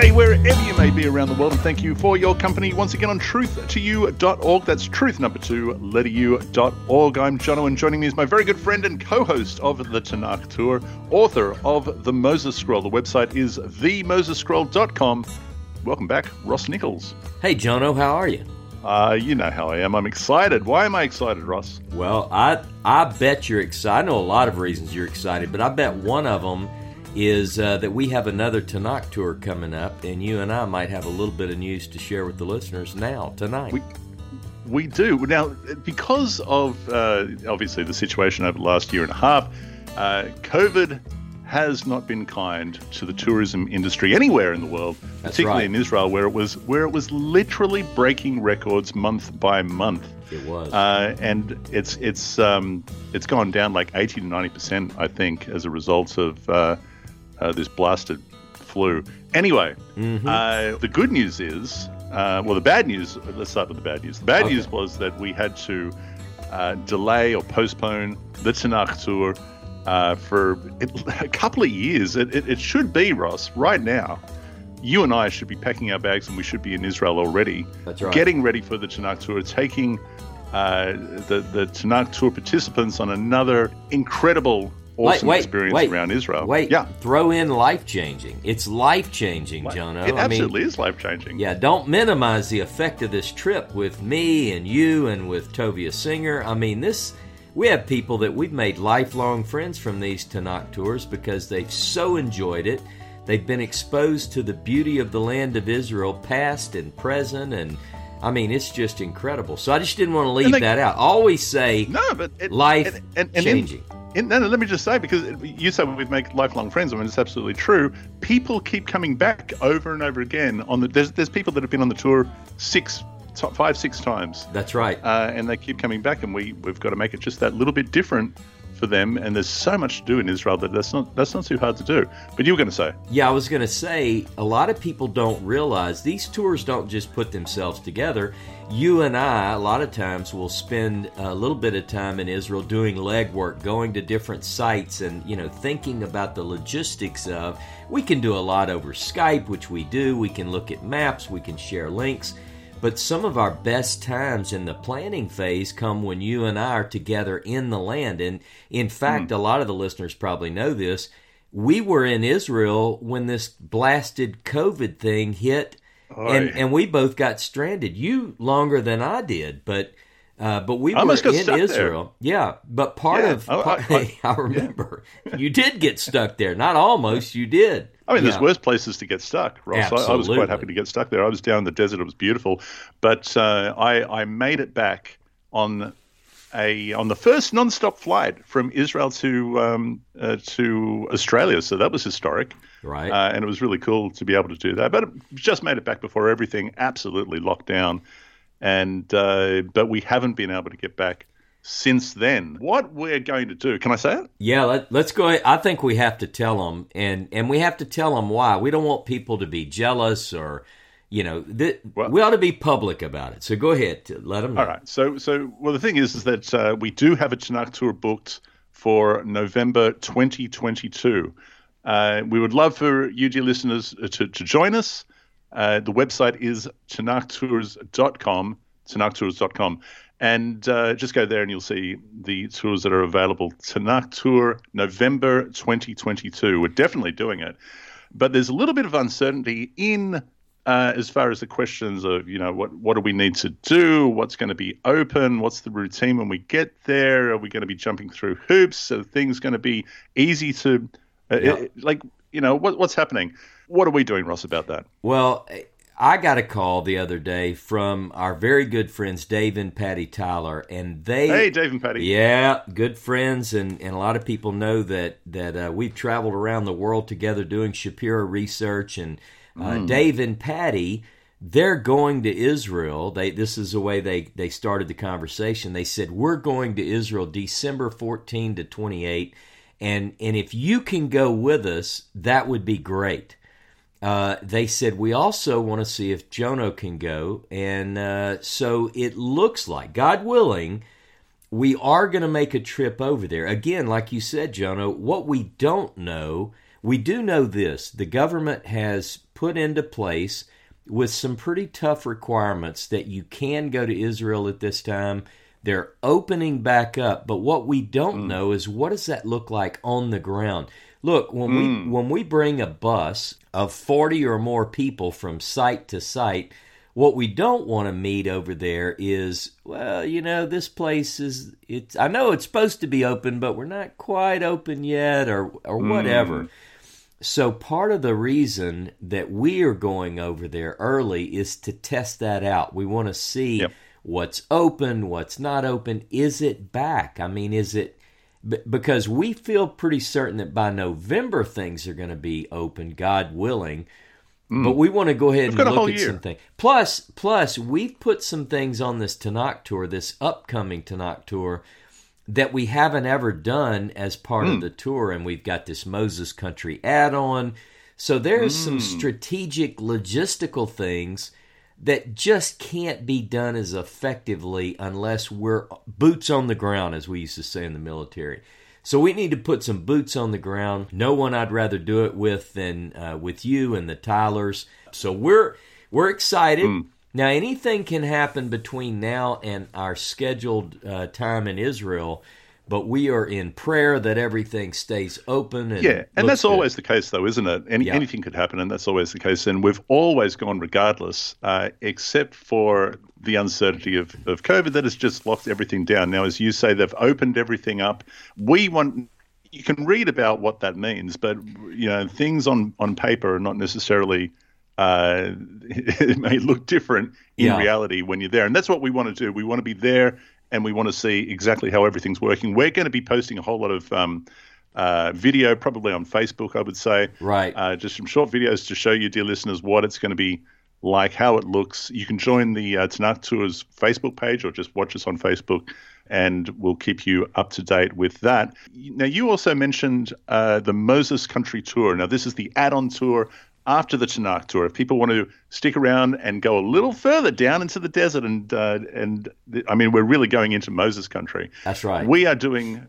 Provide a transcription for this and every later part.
G'day wherever you may be around the world, and thank you for your company once again on truth2u.org. That's truth2u.org. I'm Jono, and joining me is my very good friend and co-host of the Tanakh Tour, author of The Moses Scroll. The website is themosescroll.com. Welcome back, Ross Nichols. Hey, Jono, how are you? You know how I am. I'm excited. Why am I excited, Ross? Well, I bet you're excited. I know a lot of reasons you're excited, but I bet one of them is that we have another Tanakh Tour coming up, and you and I might have a little bit of news to share with the listeners now, tonight. We do. Now, because of, obviously, the situation over the last year and a half, COVID has not been kind to the tourism industry anywhere in the world, particularly in Israel, where it was literally breaking records month by month. It was, and it's gone down like 80 to 90%, I think, as a result of this blasted flu. Anyway, the good news is, well, the bad news. Let's start with the bad news. The bad news was that we had to delay or postpone the Tanakh Tour for a couple of years. It should be, Ross, right now. You and I should be packing our bags, and we should be in Israel already. That's right. Getting ready for the Tanakh Tour, taking the Tanakh Tour participants on another incredible, awesome experience around Israel. Throw in life-changing. It's life-changing, Jono. It absolutely is life-changing. Yeah, don't minimize the effect of this trip with me and you and with Tovia Singer. I mean, this... We have people that we've made lifelong friends from these Tanakh Tours because they've so enjoyed it. They've been exposed to the beauty of the land of Israel, past and present, and I mean, it's just incredible. So I just didn't want to leave that out. I always say life-changing. No, let me just say, because you say we've made lifelong friends. I mean, it's absolutely true. People keep coming back over and over again. There's people that have been on the tour 5-6 times. That's right. And they keep coming back, and we've got to make it just that little bit different for them. And there's so much to do in Israel that that's not too hard to do. But you were going to say. Yeah, I was going to say, a lot of people don't realize these tours don't just put themselves together. You and I, a lot of times, will spend a little bit of time in Israel doing legwork, going to different sites, and thinking about the logistics of. We can do a lot over Skype, which we do. We can look at maps. We can share links. But some of our best times in the planning phase come when you and I are together in the land. And in fact, a lot of the listeners probably know this. We were in Israel when this blasted COVID thing hit, and we both got stranded. You longer than I did, but we were in Israel. There. Yeah, but I remember you did get stuck there. Not almost, you did. I mean, there's worse places to get stuck, Ross. I was quite happy to get stuck there. I was down in the desert. It was beautiful. But I made it back on the first nonstop flight from Israel to Australia. So that was historic. Right. And it was really cool to be able to do that. But just made it back before everything absolutely locked down. And but we haven't been able to get back since then. What we're going to do, can I say it? Yeah, let's go ahead. I think we have to tell them, and we have to tell them why. We don't want people to be jealous or, we ought to be public about it. So go ahead, let them know. All right. So the thing is that we do have a Tanakh Tour booked for November 2022. We would love for you, dear listeners, to join us. The website is tanakhtours.com. And just go there and you'll see the tours that are available. Tanakh Tour, November 2022. We're definitely doing it. But there's a little bit of uncertainty in as far as the questions of, what do we need to do? What's going to be open? What's the routine when we get there? Are we going to be jumping through hoops? Are things going to be easy to what's happening? What are we doing, Ross, about that? Well, I got a call the other day from our very good friends, Dave and Patty Tyler, and they... Hey, Dave and Patty. Yeah, good friends, and a lot of people know that we've traveled around the world together doing Shapira research, and Dave and Patty, they're going to Israel. This is the way they started the conversation. They said, we're going to Israel December 14 to 28, and if you can go with us, that would be great. They said, we also want to see if Jono can go. And so it looks like, God willing, we are going to make a trip over there. Again, like you said, Jono, what we don't know, We do know this. The government has put into place with some pretty tough requirements that you can go to Israel at this time. They're opening back up, but what we don't know is what does that look like on the ground? Look, when we bring a bus of 40 or more people from site to site, what we don't want to meet over there is, well, you know, this place is, it's, I know it's supposed to be open, but we're not quite open yet or whatever. So part of the reason that we are going over there early is to test that out. We want to see what's open, what's not open. Is it back? I mean, is it, because we feel pretty certain that by November things are going to be open, God willing. But we want to go ahead and look at some things. Plus, we've put some things on this Tanakh Tour, this upcoming Tanakh Tour, that we haven't ever done as part of the tour. And we've got this Moses Country add-on. So there's some strategic logistical things that just can't be done as effectively unless we're boots on the ground, as we used to say in the military. So we need to put some boots on the ground. No one I'd rather do it with than with you and the Tylers. So we're excited. Now, anything can happen between now and our scheduled time in Israel, but we are in prayer that everything stays open. And that's always the case, though, isn't it? Anything could happen, and that's always the case. And we've always gone regardless, except for the uncertainty of COVID that has just locked everything down. Now, as you say, they've opened everything up. You can read about what that means, but you know, things on paper are not necessarily. It may look different in reality when you're there, and that's what we want to do. We want to be there. And we want to see exactly how everything's working. We're going to be posting a whole lot of video, probably on Facebook, I would say. Right. Just some short videos to show you, dear listeners, what it's going to be like, how it looks. You can join the Tanakh Tour's Facebook page or just watch us on Facebook, and we'll keep you up to date with that. Now, you also mentioned the Moses Country Tour. Now, this is the add-on tour after the Tanakh Tour. If people want to stick around and go a little further down into the desert, and we're really going into Moses Country. That's right. We are doing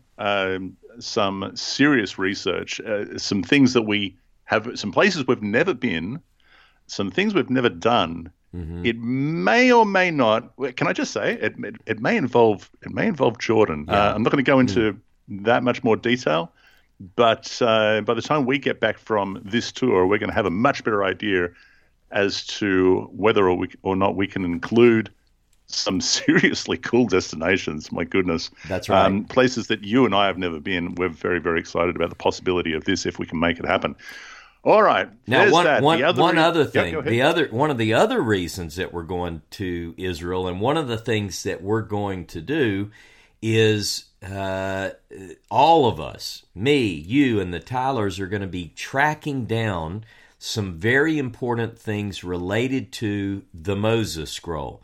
some serious research, some things that we have, some places we've never been, some things we've never done. Mm-hmm. It may or may not. Can I just say it may involve Jordan. Yeah. I'm not going to go into that much more detail. But by the time we get back from this tour, we're going to have a much better idea as to whether or not we can include some seriously cool destinations. My goodness. That's right. Places that you and I have never been. We're very, very excited about the possibility of this if we can make it happen. All right. Now, one other thing. Yeah, one of the other reasons that we're going to Israel, and one of the things that we're going to do is all of us, me, you, and the Tylers are going to be tracking down some very important things related to the Moses Scroll.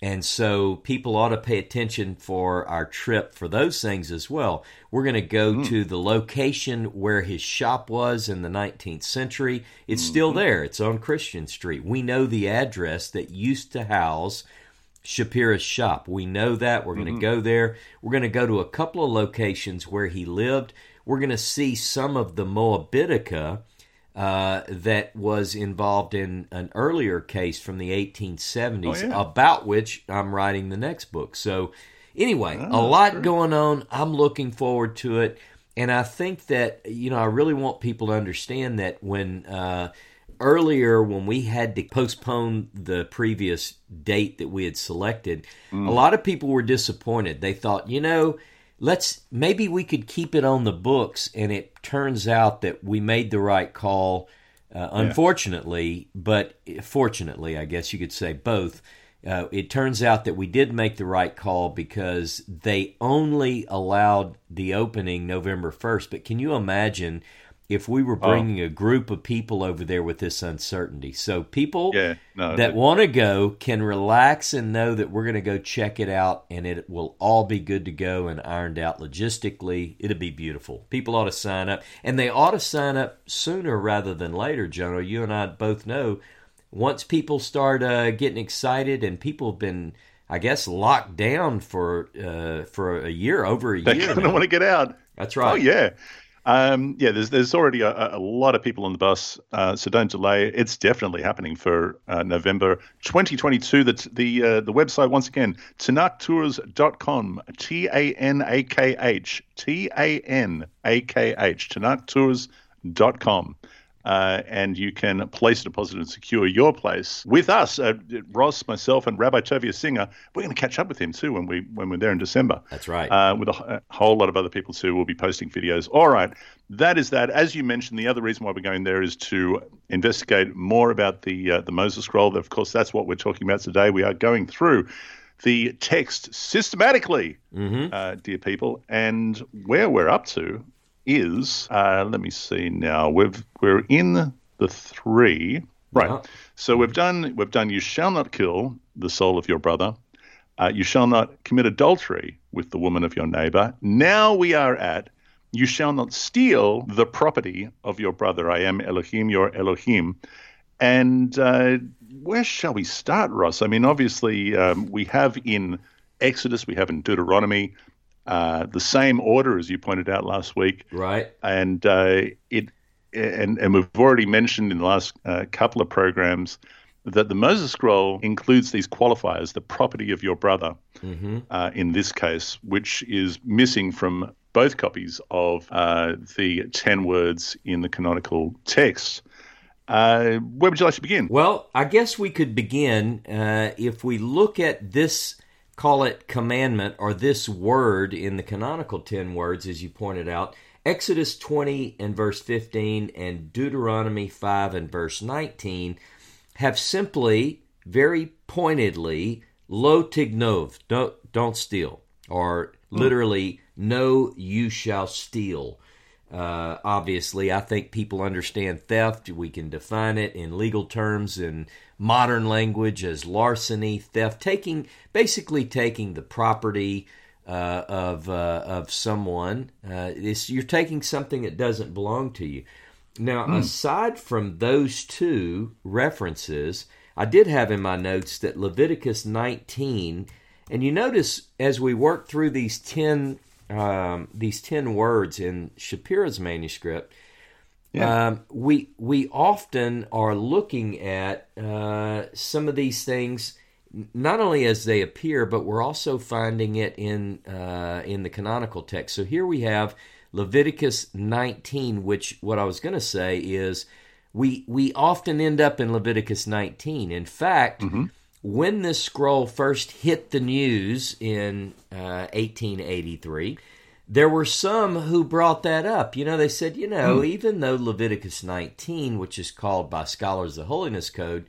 And so people ought to pay attention for our trip for those things as well. We're going to go to the location where his shop was in the 19th century. It's still there. It's on Christian Street. We know the address that used to house Shapira's shop. We know that. We're going to go there. We're going to go to a couple of locations where he lived. We're going to see some of the Moabitica that was involved in an earlier case from the 1870s, about which I'm writing the next book. So anyway, a lot going on. I'm looking forward to it. And I think that, you know, I really want people to understand that when earlier, when we had to postpone the previous date that we had selected, a lot of people were disappointed. They thought, you know, maybe we could keep it on the books, and it turns out that we made the right call, unfortunately, but fortunately, I guess you could say both. It turns out that we did make the right call because they only allowed the opening November 1st, but can you imagine if we were bringing a group of people over there with this uncertainty? So people that want to go can relax and know that we're going to go check it out, and it will all be good to go and ironed out logistically. It'll be beautiful. People ought to sign up, and they ought to sign up sooner rather than later, Jono. You and I both know once people start getting excited, and people have been, I guess, locked down for a year, over a year. They kind of want to get out. That's right. Oh, yeah. There's already a lot of people on the bus, so don't delay. It's definitely happening for November 2022. The website, once again, tanakhtours.com, T-A-N-A-K-H, tanakhtours.com. And you can place a deposit and secure your place with us, Ross, myself, and Rabbi Tovia Singer. We're going to catch up with him too when we're there in December. That's right. With a whole lot of other people too. We'll be posting videos. All right. That is that. As you mentioned, the other reason why we're going there is to investigate more about the Moses Scroll. Of course, that's what we're talking about today. We are going through the text systematically, dear people, and where we're up to is, let me see now, we're in the 3, right? Yeah. So we've done you shall not kill the soul of your brother, you shall not commit adultery with the woman of your neighbor. Now we are at you shall not steal the property of your brother. I am Elohim, your Elohim. And where shall we start, Ross? I mean, obviously, we have in Exodus, we have in Deuteronomy, the same order as you pointed out last week, right? And and we've already mentioned in the last couple of programs that the Moses Scroll includes these qualifiers: the property of your brother, in this case, which is missing from both copies of the 10 words in the canonical text. Where would you like to begin? Well, I guess we could begin if we look at this. Call it commandment, or this word in the canonical 10 words, as you pointed out, Exodus 20 and verse 15 and Deuteronomy 5 and verse 19 have simply, very pointedly, lo tignov, don't steal, or literally, no, you shall steal. Obviously, I think people understand theft. We can define it in legal terms in modern language as larceny, theft, basically taking the property of someone. You're taking something that doesn't belong to you. Now, aside from those two references, I did have in my notes that Leviticus 19, and you notice as we work through these 10 words in Shapira's manuscript, we often are looking at some of these things not only as they appear, but we're also finding it in the canonical text. So here we have Leviticus 19, which what I was going to say is we often end up in Leviticus 19. In fact, when this scroll first hit the news in 1883, there were some who brought that up. You know, they said, even though Leviticus 19, which is called by scholars the Holiness Code,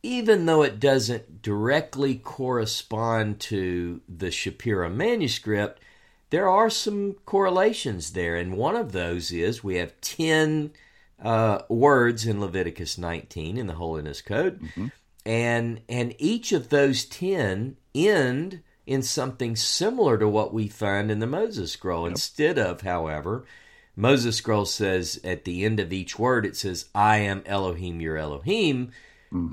even though it doesn't directly correspond to the Shapira manuscript, there are some correlations there. And one of those is we have 10 words in Leviticus 19 in the Holiness Code. And each of those 10 end in something similar to what we find in the Moses Scroll. Yep. Instead of, however, Moses Scroll says at the end of each word, it says, I am Elohim, your Elohim.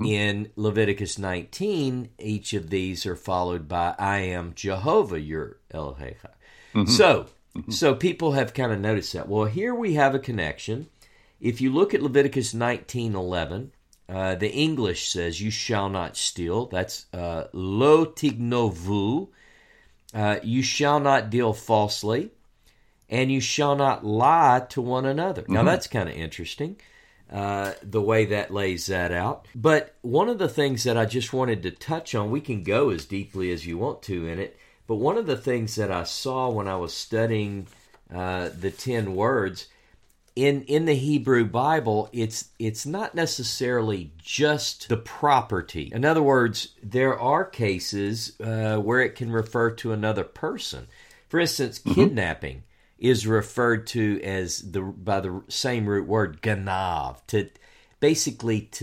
In Leviticus 19, each of these are followed by, I am Jehovah, your Elohecha. So people have kind of noticed that. Well, here we have a connection. If you look at Leviticus 19:11, the English says, you shall not steal. That's lo tignovu. You shall not deal falsely. And you shall not lie to one another. Now, that's kind of interesting, the way that lays that out. But one of the things that I just wanted to touch on, we can go as deeply as you want to in it, but one of the things that I saw when I was studying the 10 words, In the Hebrew Bible, it's not necessarily just the property. In other words, there are cases where it can refer to another person. For instance, kidnapping is referred to as by the same root word, ganav, to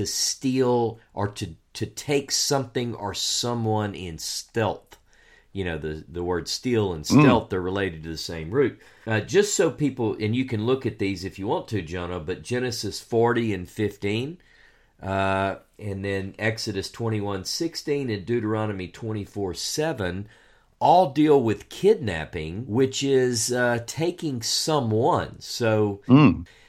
steal or to take something or someone in stealth. You know, the word steal and stealth, they're related to the same root. Just so people, and you can look at these if you want to, Jono, but Genesis 40 and 15, and then Exodus 21:16 and Deuteronomy 24:7 all deal with kidnapping, which is taking someone. So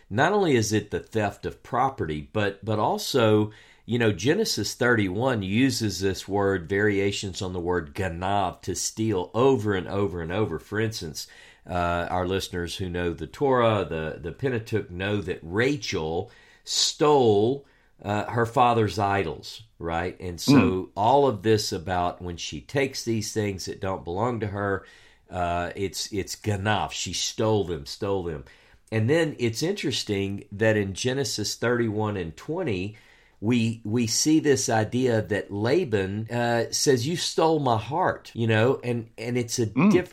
not only is it the theft of property, but also, you know, Genesis 31 uses this word, variations on the word ganav, to steal, over and over and over. For instance, our listeners who know the Torah, the Pentateuch, know that Rachel stole her father's idols, right? And so all of this about when she takes these things that don't belong to her, it's ganaf. She stole them. And then it's interesting that in Genesis 31 and 20, we see this idea that Laban says, "You stole my heart," you know, and it's a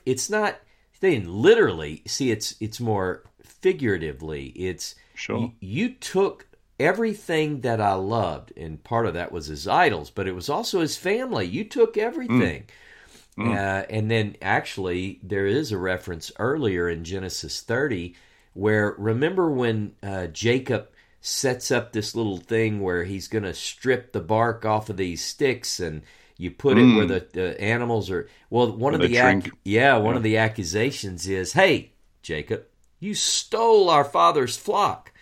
it's not, they didn't literally see, it's more figuratively. It's you took everything that I loved, and part of that was his idols, but it was also his family. You took everything. And then actually there is a reference earlier in Genesis 30 where, remember when Jacob sets up this little thing where he's going to strip the bark off of these sticks, and you put it where the animals are. Well, one of the accusations is, "Hey, Jacob, you stole our father's flock."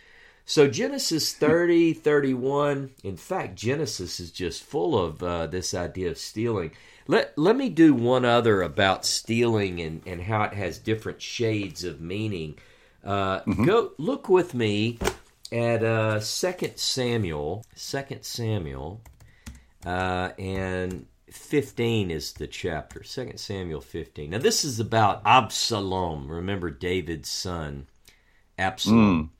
So Genesis 30, 31, in fact, Genesis is just full of this idea of stealing. Let me do one other about stealing and how it has different shades of meaning. Go look with me at 2 Samuel, and 15 is the chapter, 2 Samuel 15. Now this is about Absalom, remember David's son, Absalom.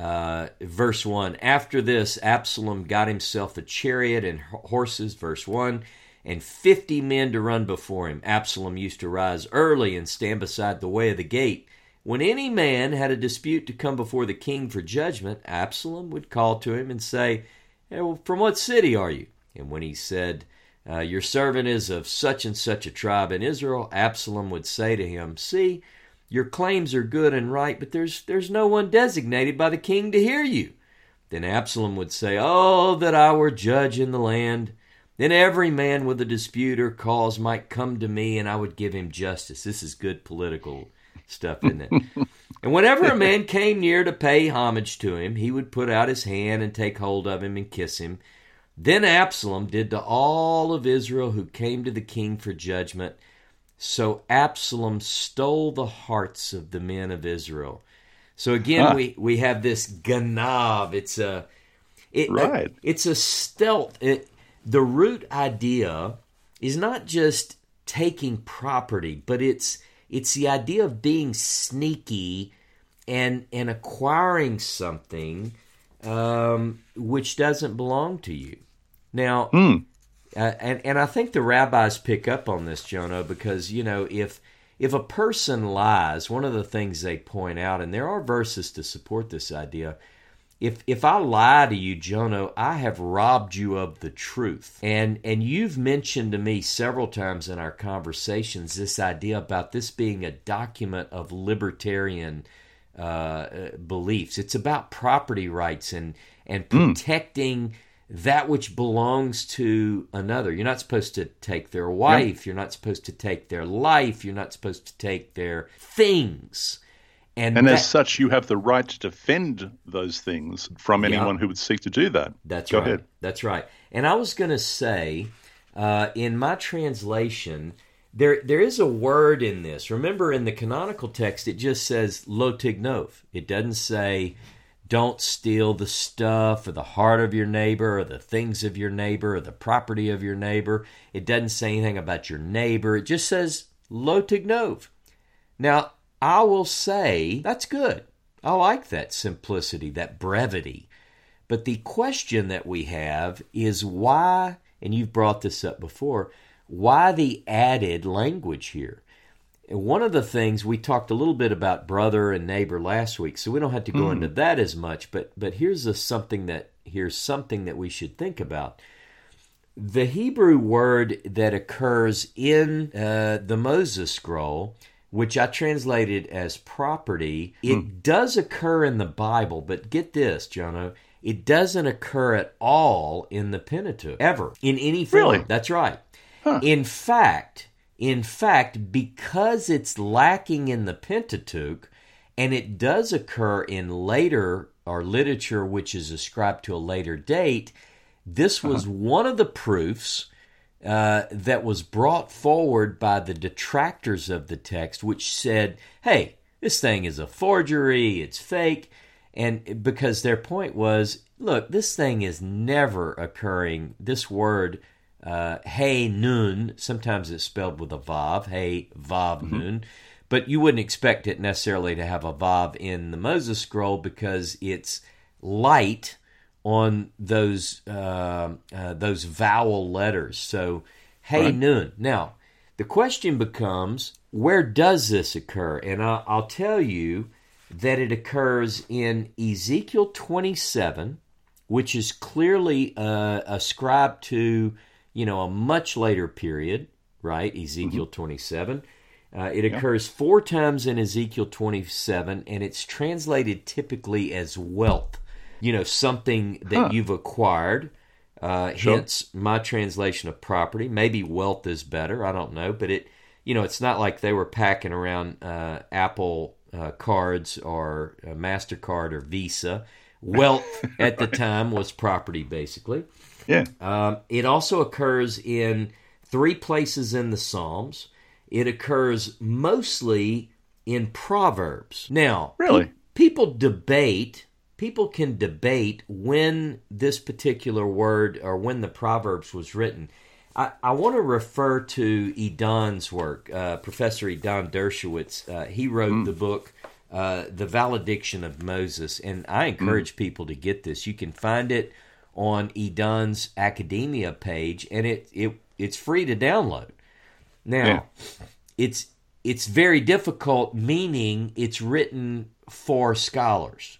Verse 1, after this, Absalom got himself a chariot and horses, verse 1, and 50 men to run before him. Absalom used to rise early and stand beside the way of the gate. When any man had a dispute to come before the king for judgment, Absalom would call to him and say, "Hey, well, from what city are you?" And when he said, "Your servant is of such and such a tribe in Israel," Absalom would say to him, "See, your claims are good and right, but there's no one designated by the king to hear you." Then Absalom would say, "Oh, that I were judge in the land. Then every man with a dispute or cause might come to me, and I would give him justice." This is good political stuff, isn't it? And whenever a man came near to pay homage to him, he would put out his hand and take hold of him and kiss him. Then Absalom did to all of Israel who came to the king for judgment. So Absalom stole the hearts of the men of Israel. So again, we have this ganav. It's a stealth. The root idea is not just taking property, but it's the idea of being sneaky and acquiring something which doesn't belong to you. Now, and I think the rabbis pick up on this, Jono, because, you know, if a person lies, one of the things they point out, and there are verses to support this idea, if I lie to you, Jono, I have robbed you of the truth. And you've mentioned to me several times in our conversations this idea about this being a document of libertarian beliefs. It's about property rights and protecting that which belongs to another. You're not supposed to take their wife. Yep. You're not supposed to take their life. You're not supposed to take their things. And as such, you have the right to defend those things from anyone who would seek to do that. Go ahead. That's right. And I was going to say, in my translation, there is a word in this. Remember, in the canonical text, it just says lo tignov. It doesn't say don't steal the stuff or the heart of your neighbor or the things of your neighbor or the property of your neighbor. It doesn't say anything about your neighbor. It just says lo tignov. Now, I will say, that's good. I like that simplicity, that brevity. But the question that we have is why, and you've brought this up before, why the added language here? And one of the things, we talked a little bit about brother and neighbor last week, so we don't have to go into that as much, but here's something that we should think about. The Hebrew word that occurs in the Moses Scroll, which I translated as property, it does occur in the Bible, but get this, Jono, it doesn't occur at all in the Pentateuch, ever, in any form. Really? That's right. Huh. In fact, In fact, because it's lacking in the Pentateuch, and it does occur in later or literature which is ascribed to a later date, this was one of the proofs that was brought forward by the detractors of the text, which said, hey, this thing is a forgery, it's fake. And because their point was, look, this thing is never occurring. This word, hey, nun, sometimes it's spelled with a vav, hey, vav, nun. But you wouldn't expect it necessarily to have a vav in the Moses Scroll because it's light on those vowel letters. So, hey, nun. Now, the question becomes, where does this occur? And I'll tell you that it occurs in Ezekiel 27, which is clearly ascribed to, you know, a much later period, right? Ezekiel 27. It occurs four times in Ezekiel 27, and it's translated typically as wealth, you know, something that you've acquired, hence my translation of property. Maybe wealth is better, I don't know, but it, you know, it's not like they were packing around Apple cards or MasterCard or Visa. Wealth at the time was property, basically. Yeah. It also occurs in three places in the Psalms. It occurs mostly in Proverbs. Now, people can debate when this particular word or when the Proverbs was written. I want to refer to Idan's work, Professor Idan Dershowitz. He wrote the book, The Valediction of Moses, and I encourage people to get this. You can find it on Idan's Academia page, and it's free to download. Now, it's very difficult, meaning it's written for scholars.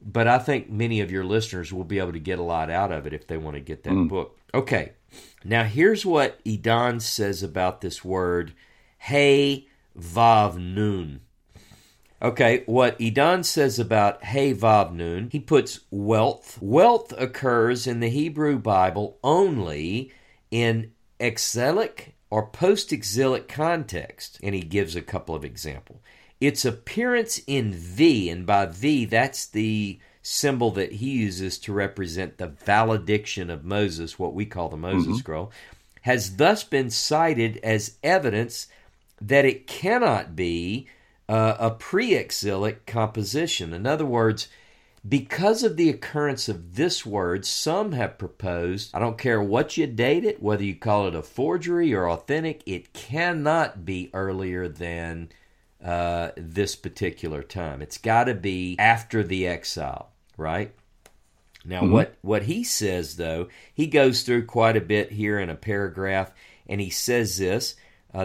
But I think many of your listeners will be able to get a lot out of it if they want to get that book. Okay, now here's what Idan says about this word, hey, vav, nun. Okay, what Idan says about hey, vav, nun, he puts wealth. Wealth occurs in the Hebrew Bible only in exilic or post-exilic context, and he gives a couple of examples. Its appearance in V, and by V, that's the symbol that he uses to represent the valediction of Moses, what we call the Moses Scroll, has thus been cited as evidence that it cannot be a pre-exilic composition. In other words, because of the occurrence of this word, some have proposed, I don't care what you date it, whether you call it a forgery or authentic, it cannot be earlier than this particular time. It's got to be after the exile, right? Now, what he says, though, he goes through quite a bit here in a paragraph, and he says this.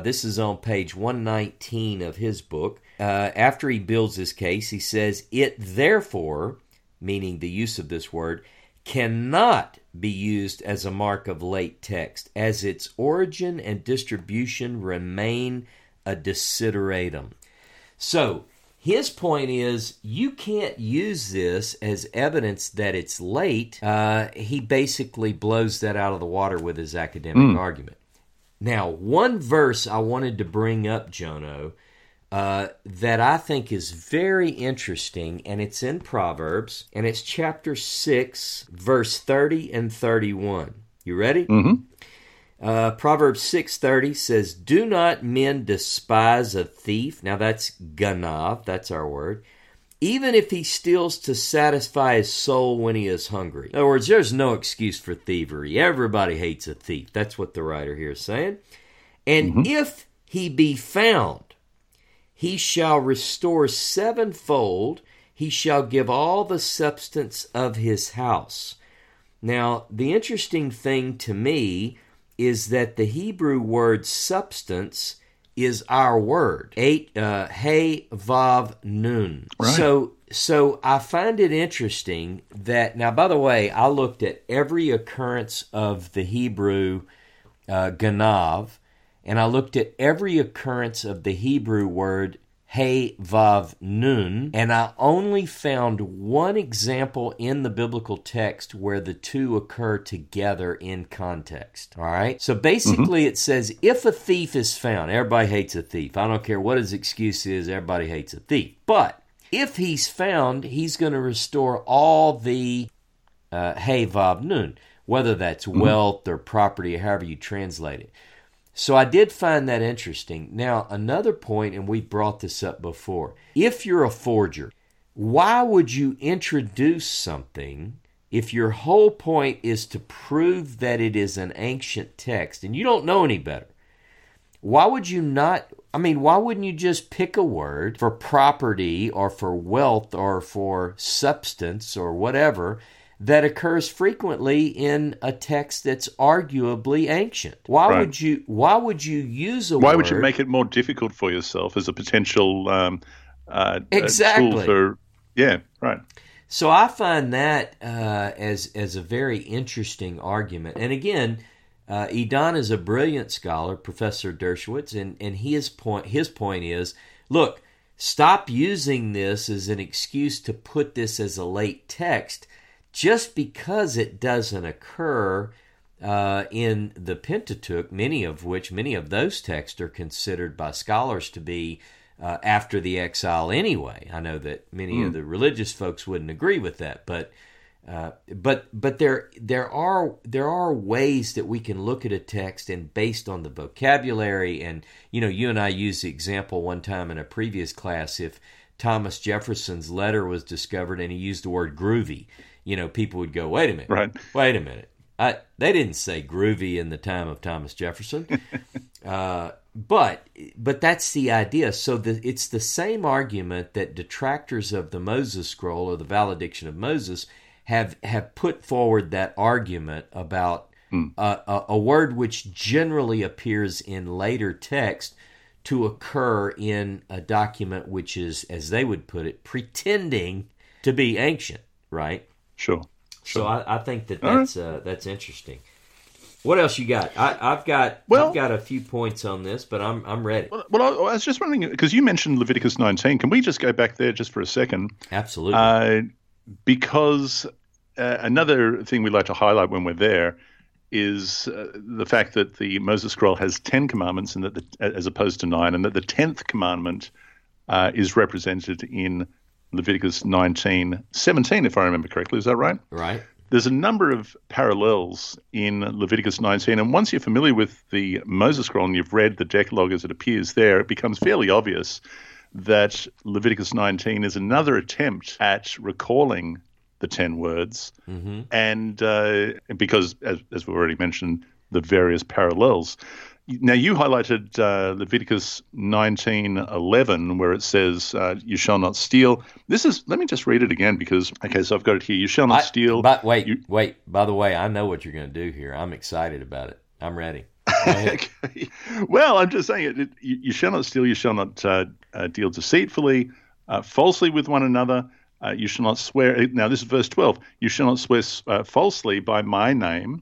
This is on page 119 of his book. After he builds his case, he says, it therefore, meaning the use of this word, cannot be used as a mark of late text, as its origin and distribution remain a desideratum. So, his point is, you can't use this as evidence that it's late. He basically blows that out of the water with his academic argument. Now, one verse I wanted to bring up, Jono, that I think is very interesting, and it's in Proverbs, and it's chapter 6, verse 30 and 31. You ready? Proverbs 6:30 says, do not men despise a thief? Now that's ganav, that's our word. Even if he steals to satisfy his soul when he is hungry. In other words, there's no excuse for thievery. Everybody hates a thief. That's what the writer here is saying. And if he be found, he shall restore sevenfold. He shall give all the substance of his house. Now, the interesting thing to me is that the Hebrew word substance is our word, hey, vav, nun. Right. So I find it interesting that, now, by the way, I looked at every occurrence of the Hebrew ganav, and I looked at every occurrence of the Hebrew word Hey, Vav, Nun. And I only found one example in the biblical text where the two occur together in context. All right? So basically it says, if a thief is found, everybody hates a thief. I don't care what his excuse is, everybody hates a thief. But if he's found, he's going to restore all the Hey, Vav, Nun, whether that's wealth or property or however you translate it. So I did find that interesting. Now, another point, and we brought this up before, if you're a forger, why would you introduce something if your whole point is to prove that it is an ancient text and you don't know any better? Why would you not, I mean, why wouldn't you just pick a word for property or for wealth or for substance or whatever that occurs frequently in a text that's arguably ancient? Why would you use a word? Why would you make it more difficult for yourself as a potential tool for... Yeah, right. So I find that as a very interesting argument. And again, Idan is a brilliant scholar, Professor Dershowitz, and his point is, look, stop using this as an excuse to put this as a late text. Just because it doesn't occur in the Pentateuch, many of those texts are considered by scholars to be after the exile anyway. I know that many of the religious folks wouldn't agree with that, but there are ways that we can look at a text, and based on the vocabulary, and you and I used the example one time in a previous class, if Thomas Jefferson's letter was discovered and he used the word groovy, people would go, wait a minute. They didn't say groovy in the time of Thomas Jefferson. But that's the idea. So it's the same argument that detractors of the Moses Scroll or the Valediction of Moses have put forward, that argument about a word which generally appears in later text to occur in a document which is, as they would put it, pretending to be ancient, right? Sure. So I think that's interesting. What else you got? I've got a few points on this, but I'm ready. Well, I was just wondering, because you mentioned Leviticus 19. Can we just go back there just for a second? Absolutely. Because another thing we like to highlight when we're there is the fact that the Moses Scroll has 10 commandments, and that as opposed to 9, and that the 10th commandment is represented in Leviticus 19:17, if I remember correctly. Is that right? Right. There's a number of parallels in Leviticus 19, and once you're familiar with the Moses Scroll and you've read the Decalogue as it appears there, it becomes fairly obvious that Leviticus 19 is another attempt at recalling the 10 words, and because, as we already mentioned, the various parallels. Now, you highlighted Leviticus 19:11, where it says, you shall not steal. Let me just read it again, because, okay, so I've got it here. You shall not steal. But wait, by the way, I know what you're going to do here. I'm excited about it. I'm ready. Okay. Well, I'm just saying it. You shall not steal. You shall not deal deceitfully, falsely with one another. You shall not swear. Now, this is verse 12. You shall not swear falsely by my name.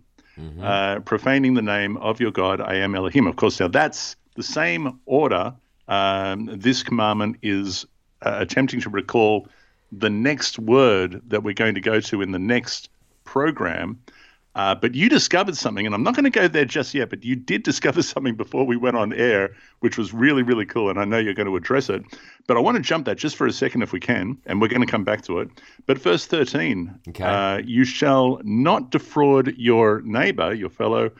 Profaning the name of your God, I am Elohim. Of course, now that's the same order. This commandment is attempting to recall the next word that we're going to go to in the next program. But you discovered something, and I'm not going to go there just yet, but you did discover something before we went on air, which was really, really cool, and I know you're going to address it. But I want to jump that just for a second if we can, and we're going to come back to it. But verse 13, okay. You shall not defraud your neighbor, your fellow.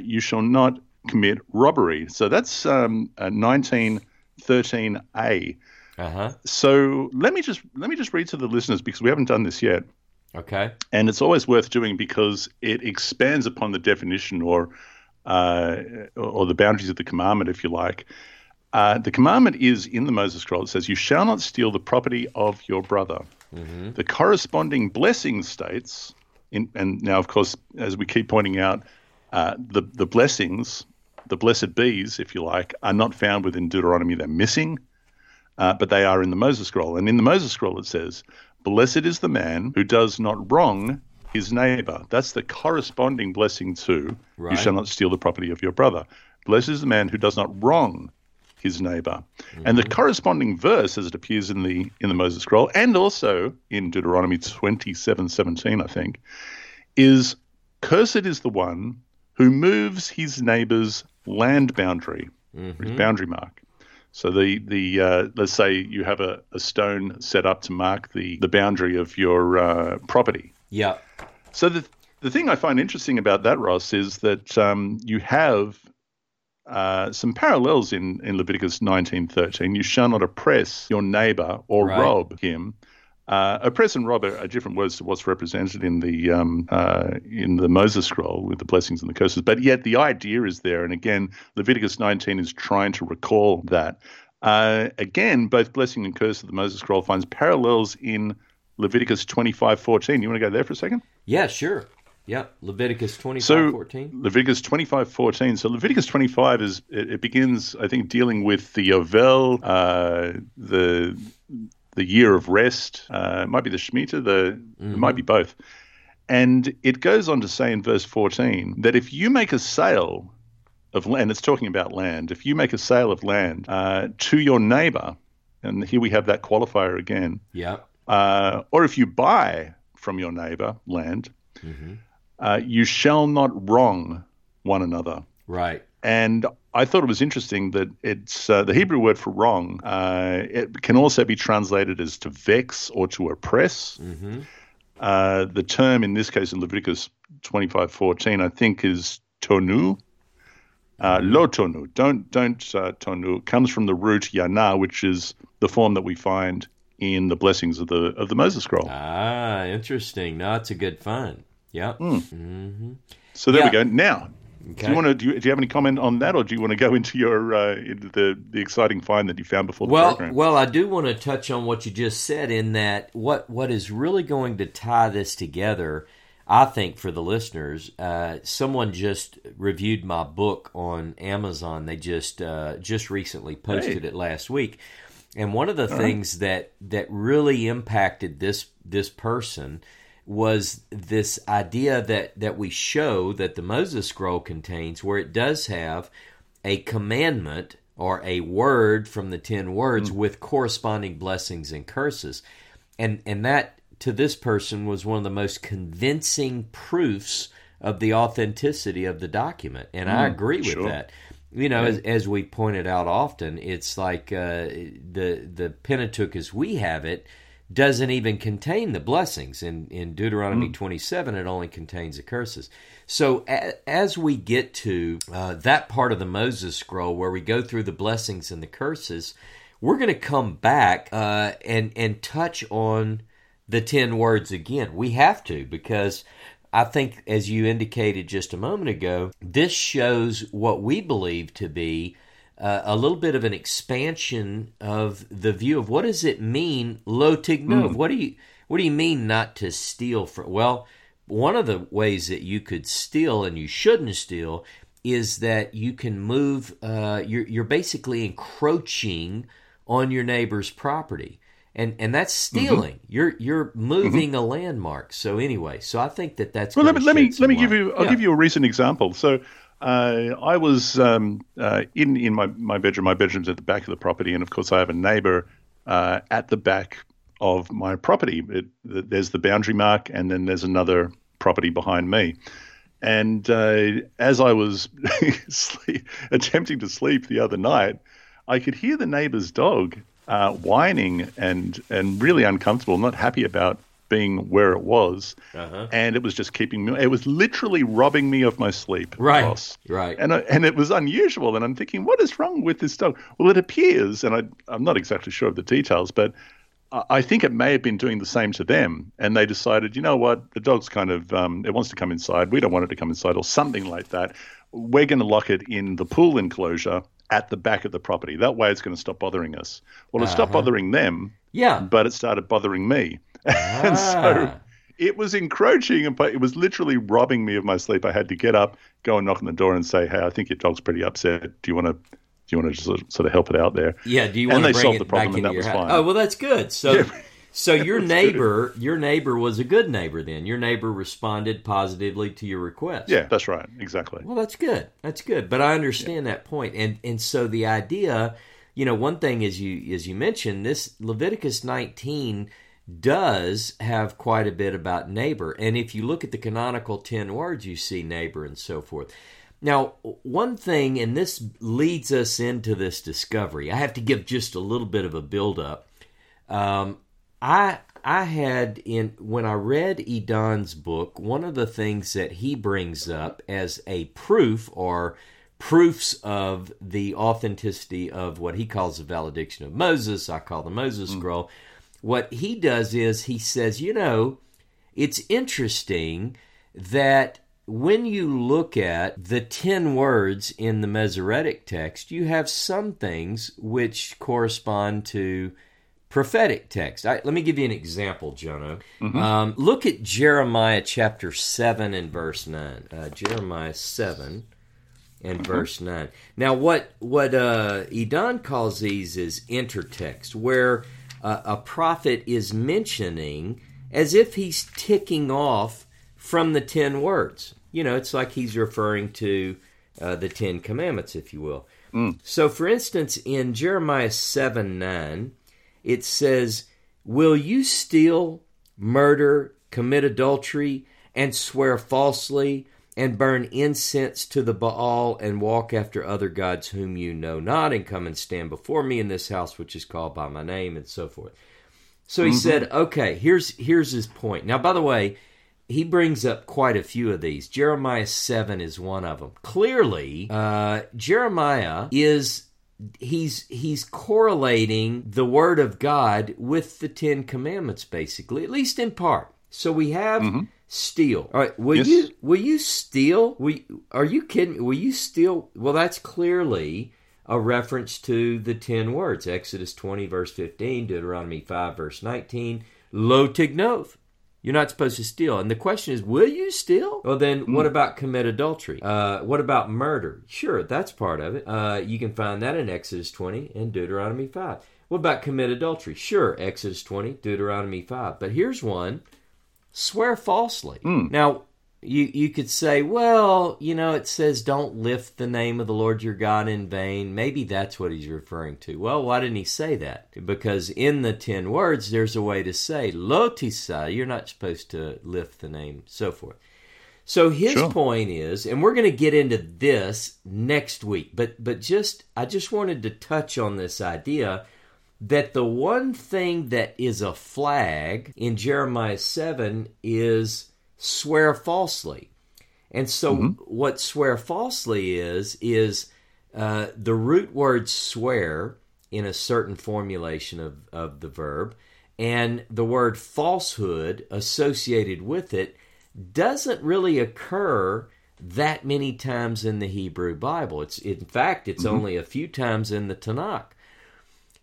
You shall not commit robbery. So that's 19:13a. So let me just read to the listeners, because we haven't done this yet. Okay. And it's always worth doing, because it expands upon the definition or the boundaries of the commandment, if you like. The commandment is in the Moses Scroll. It says, you shall not steal the property of your brother. The corresponding blessing states, and now, of course, as we keep pointing out, the blessings, the blessed bees, if you like, are not found within Deuteronomy. They're missing, but they are in the Moses Scroll. And in the Moses Scroll it says, blessed is the man who does not wrong his neighbor. That's the corresponding blessing to, you shall not steal the property of your brother. Blessed is the man who does not wrong his neighbor. Mm-hmm. And the corresponding verse, as it appears in the Moses Scroll, and also in Deuteronomy 27:17, I think, is, "Cursed is the one who moves his neighbor's land boundary," mm-hmm. his boundary mark. So the let's say you have a stone set up to mark the boundary of your property. Yeah. So the thing I find interesting about that, Ross, is that you have some parallels in Leviticus 19:13. You shall not oppress your neighbor or rob him. Oppress and rob are different words to what's represented in the Moses Scroll with the blessings and the curses, but yet the idea is there. And again, Leviticus 19 is trying to recall that. Again, both blessing and curse of the Moses Scroll finds parallels in Leviticus 25:14. You want to go there for a second? Yeah, sure. Yeah, Leviticus 25:14. So Leviticus 25:14. So Leviticus 25 is it begins, I think, dealing with the Yovel, the year of rest, it might be the Shemitah, it might be both. And it goes on to say in verse 14 that if you make a sale of land, it's talking about land, if you make a sale of land to your neighbor, and here we have that qualifier again, or if you buy from your neighbor land, mm-hmm. You shall not wrong one another. Right. And I thought it was interesting that it's the Hebrew word for wrong. It can also be translated as to vex or to oppress. Mm-hmm. The term in this case in Leviticus 25:14, I think, is tonu. Lo tonu, don't tonu, comes from the root yana, which is the form that we find in the blessings of the Moses Scroll. Ah, interesting. No, it's a good find. Yeah. Mm. Mm-hmm. So there we go. Now. Okay. Do you have any comment on that, or do you want to go into your into the exciting find that you found before the program? Well, I do want to touch on what you just said in that what is really going to tie this together, I think, for the listeners. Someone just reviewed my book on Amazon. They just recently posted it last week, and one of the things that really impacted this person was this idea that we show that the Moses Scroll contains, where it does have a commandment or a word from the 10 words with corresponding blessings and curses. And that, to this person, was one of the most convincing proofs of the authenticity of the document. And I agree with that. You know, as we pointed out often, it's like the Pentateuch as we have it doesn't even contain the blessings. In Deuteronomy 27, it only contains the curses. So as we get to that part of the Moses Scroll where we go through the blessings and the curses, we're going to come back and touch on the 10 words again. We have to, because I think, as you indicated just a moment ago, this shows what we believe to be a little bit of an expansion of the view of what does it mean, lo tignov? What do you mean not to steal from? Well, one of the ways that you could steal and you shouldn't steal is that you can move. You're basically encroaching on your neighbor's property, and that's stealing. Mm-hmm. You're moving mm-hmm. a landmark. So anyway, I think that's well. Let me give you. I'll give you a recent example. So. I was in my bedroom. My bedroom's at the back of the property, and of course, I have a neighbor at the back of my property. There's the boundary mark, and then there's another property behind me. And as I was attempting to sleep the other night, I could hear the neighbor's dog whining and really uncomfortable, not happy about being where it was, and it was just keeping me. It was literally robbing me of my sleep. Right, Ross. Right. And it was unusual. And I'm thinking, what is wrong with this dog? Well, it appears, and I'm not exactly sure of the details, but I think it may have been doing the same to them. And they decided, you know what, the dog's kind of it wants to come inside. We don't want it to come inside, or something like that. We're going to lock it in the pool enclosure at the back of the property. That way, it's going to stop bothering us. Well, it stopped bothering them. Yeah. But it started bothering me. And so it was encroaching, but it was literally robbing me of my sleep. I had to get up, go and knock on the door, and say, "Hey, I think your dog's pretty upset. Do you want to just sort of help it out there?" Yeah. Do you want to bring it back into your house? And they solved the problem, and that was fine. Oh well, that's good. So, so your neighbor was a good neighbor. Then your neighbor responded positively to your request. Yeah, that's right. Exactly. Well, that's good. But I understand that point, and so the idea you know, one thing is as you mentioned, this Leviticus 19 does have quite a bit about neighbor. And if you look at the canonical 10 words, you see neighbor and so forth. Now, one thing, and this leads us into this discovery, I have to give just a little bit of a build-up. I had, when I read Idan's book, one of the things that he brings up as a proof or proofs of the authenticity of what he calls the Valediction of Moses, I call the Moses Scroll, what he does is he says, you know, it's interesting that when you look at the 10 words in the Masoretic text, you have some things which correspond to prophetic text. Let me give you an example, Jono. Look at Jeremiah chapter 7 and verse 9. Jeremiah 7 and verse 9. Now, what Idan calls these is intertext, where a prophet is mentioning as if he's ticking off from the 10 words. You know, it's like he's referring to the 10 commandments, if you will. So, for instance, in Jeremiah 7:9, it says, "Will you steal, murder, commit adultery, and swear falsely, and burn incense to the Baal, and walk after other gods whom you know not, and come and stand before me in this house which is called by my name," and so forth. So he said, okay, here's his point. Now, by the way, he brings up quite a few of these. Jeremiah 7 is one of them. Clearly, Jeremiah is... He's correlating the Word of God with the Ten Commandments, basically, at least in part. So we have steal. All right, will you steal? Are you kidding me? Will you steal? Well, that's clearly a reference to the 10 words: Exodus 20, verse 15, Deuteronomy 5, verse 19, Lo Tignov. You're not supposed to steal. And the question is, will you steal? Well, then what about commit adultery? What about murder? Sure, that's part of it. You can find that in Exodus 20 and Deuteronomy 5. What about commit adultery? Sure, Exodus 20, Deuteronomy 5. But here's one, swear falsely. Now, you could say, well, you know, it says don't lift the name of the Lord your God in vain. Maybe that's what he's referring to. Well, why didn't he say that? Because in the 10 words, there's a way to say, lo tisa, you're not supposed to lift the name, so forth. So his point is, and we're going to get into this next week, but I just wanted to touch on this idea that the one thing that is a flag in Jeremiah 7 is swear falsely. And so what swear falsely is the root word swear in a certain formulation of the verb, and the word falsehood associated with it doesn't really occur that many times in the Hebrew Bible. In fact, it's only a few times in the Tanakh.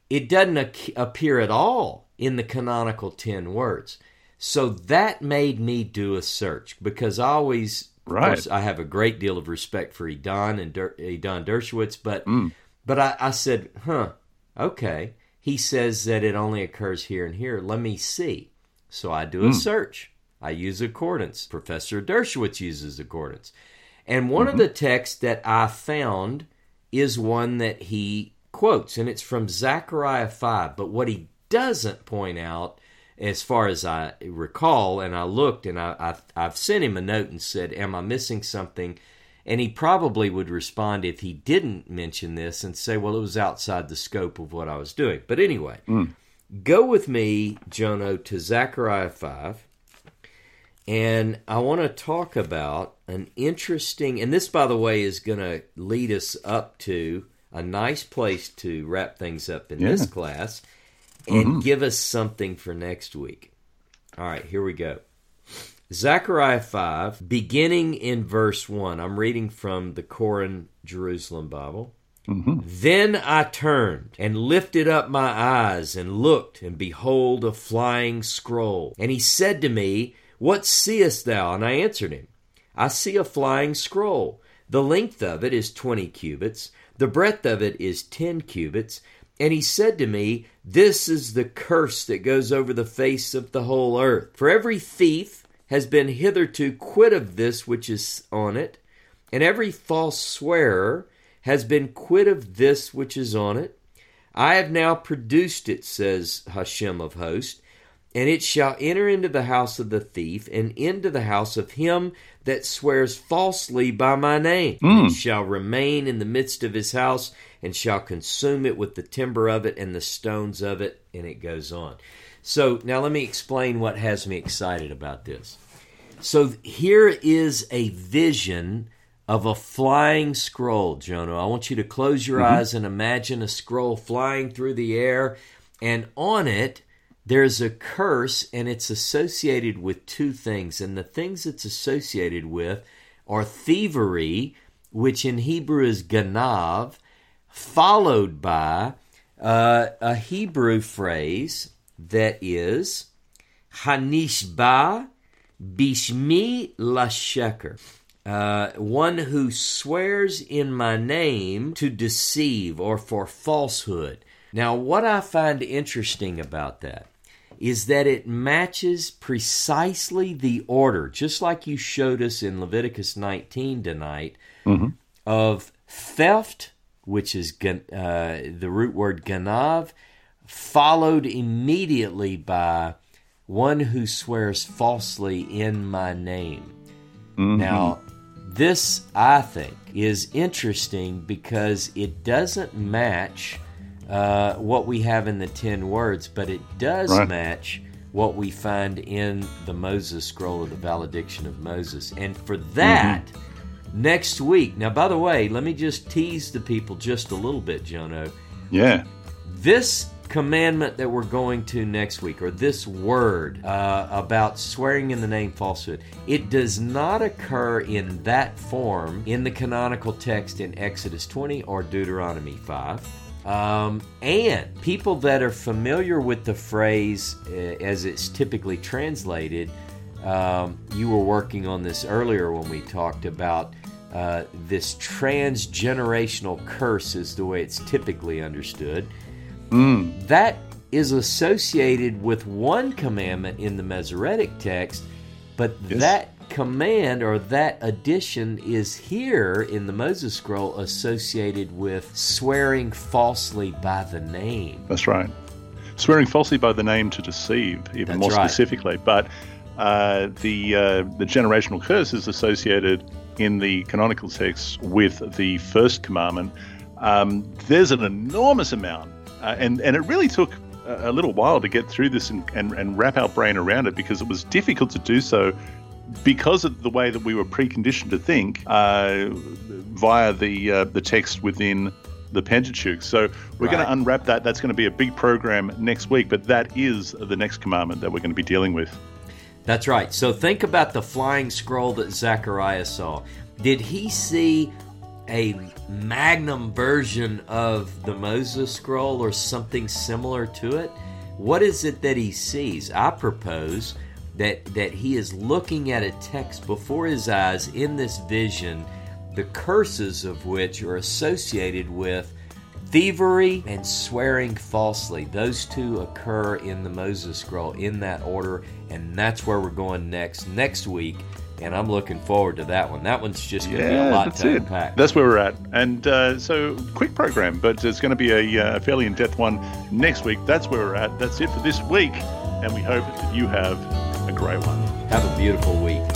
It doesn't appear at all in the canonical 10 words. So that made me do a search, because I always, of course, I have a great deal of respect for Idan and Idan Dershowitz, but I said, okay, he says that it only occurs here and here. Let me see. So I do a search. I use Accordance. Professor Dershowitz uses Accordance. And one of the texts that I found is one that he quotes, and it's from Zechariah 5. But what he doesn't point out, as far as I recall, and I looked, and I've sent him a note and said, am I missing something? And he probably would respond if he didn't mention this and say, well, it was outside the scope of what I was doing. But anyway, go with me, Jono, to Zechariah 5. And I want to talk about an interesting, and this, by the way, is going to lead us up to a nice place to wrap things up in this class, and give us something for next week. All right, here we go. Zechariah 5, beginning in verse 1. I'm reading from the Koran Jerusalem Bible. Then I turned and lifted up my eyes and looked, and behold, a flying scroll. And he said to me, "What seest thou?" And I answered him, "I see a flying scroll. The length of it is 20 cubits. The breadth of it is 10 cubits. And he said to me, "This is the curse that goes over the face of the whole earth. For every thief has been hitherto quit of this which is on it, and every false swearer has been quit of this which is on it. I have now produced it, says Hashem of hosts, and it shall enter into the house of the thief, and into the house of him that swears falsely by my name. It shall remain in the midst of his house, and shall consume it with the timber of it and the stones of it, and it goes on. So now let me explain what has me excited about this. So here is a vision of a flying scroll, Jono. I want you to close your eyes and imagine a scroll flying through the air, and on it, there's a curse, and it's associated with two things. And the things it's associated with are thievery, which in Hebrew is ganav, followed by a Hebrew phrase that is hanishba bishmi lasheker, one who swears in my name to deceive or for falsehood. Now, what I find interesting about that is that it matches precisely the order, just like you showed us in Leviticus 19 tonight, of theft, which is the root word ganav, followed immediately by one who swears falsely in my name. Now, this, I think, is interesting because it doesn't match what we have in the 10 words, but it does match what we find in the Moses Scroll of the Valediction of Moses. And for that, next week, now, by the way, let me just tease the people just a little bit, Jono. This commandment that we're going to next week, or this word about swearing in the name falsehood, it does not occur in that form in the canonical text in Exodus 20 or Deuteronomy 5. And people that are familiar with the phrase as it's typically translated, you were working on this earlier when we talked about this transgenerational curse is the way it's typically understood. That is associated with one commandment in the Masoretic text, but that command or that addition is here in the Moses Scroll associated with swearing falsely by the name. That's right. Swearing falsely by the name to deceive, even that's more specifically. But the generational curse is associated in the canonical text with the first commandment. There's an enormous amount, and it really took a little while to get through this and wrap our brain around it because it was difficult to do so because of the way that we were preconditioned to think via the text within the Pentateuch. So we're going to unwrap that. That's going to be a big program next week, but that is the next commandment that we're going to be dealing with. That's right. So think about the flying scroll that Zechariah saw. Did he see a magnum version of the Moses Scroll or something similar to it? What is it that he sees? I propose that he is looking at a text before his eyes in this vision, the curses of which are associated with thievery and swearing falsely. Those two occur in the Moses Scroll in that order, and that's where we're going next week, and I'm looking forward to that one. That one's just going to be a lot to unpack. That's where we're at. And so, quick program, but it's going to be a fairly in-depth one next week. That's where we're at. That's it for this week, and we hope that you have a great one. Have a beautiful week.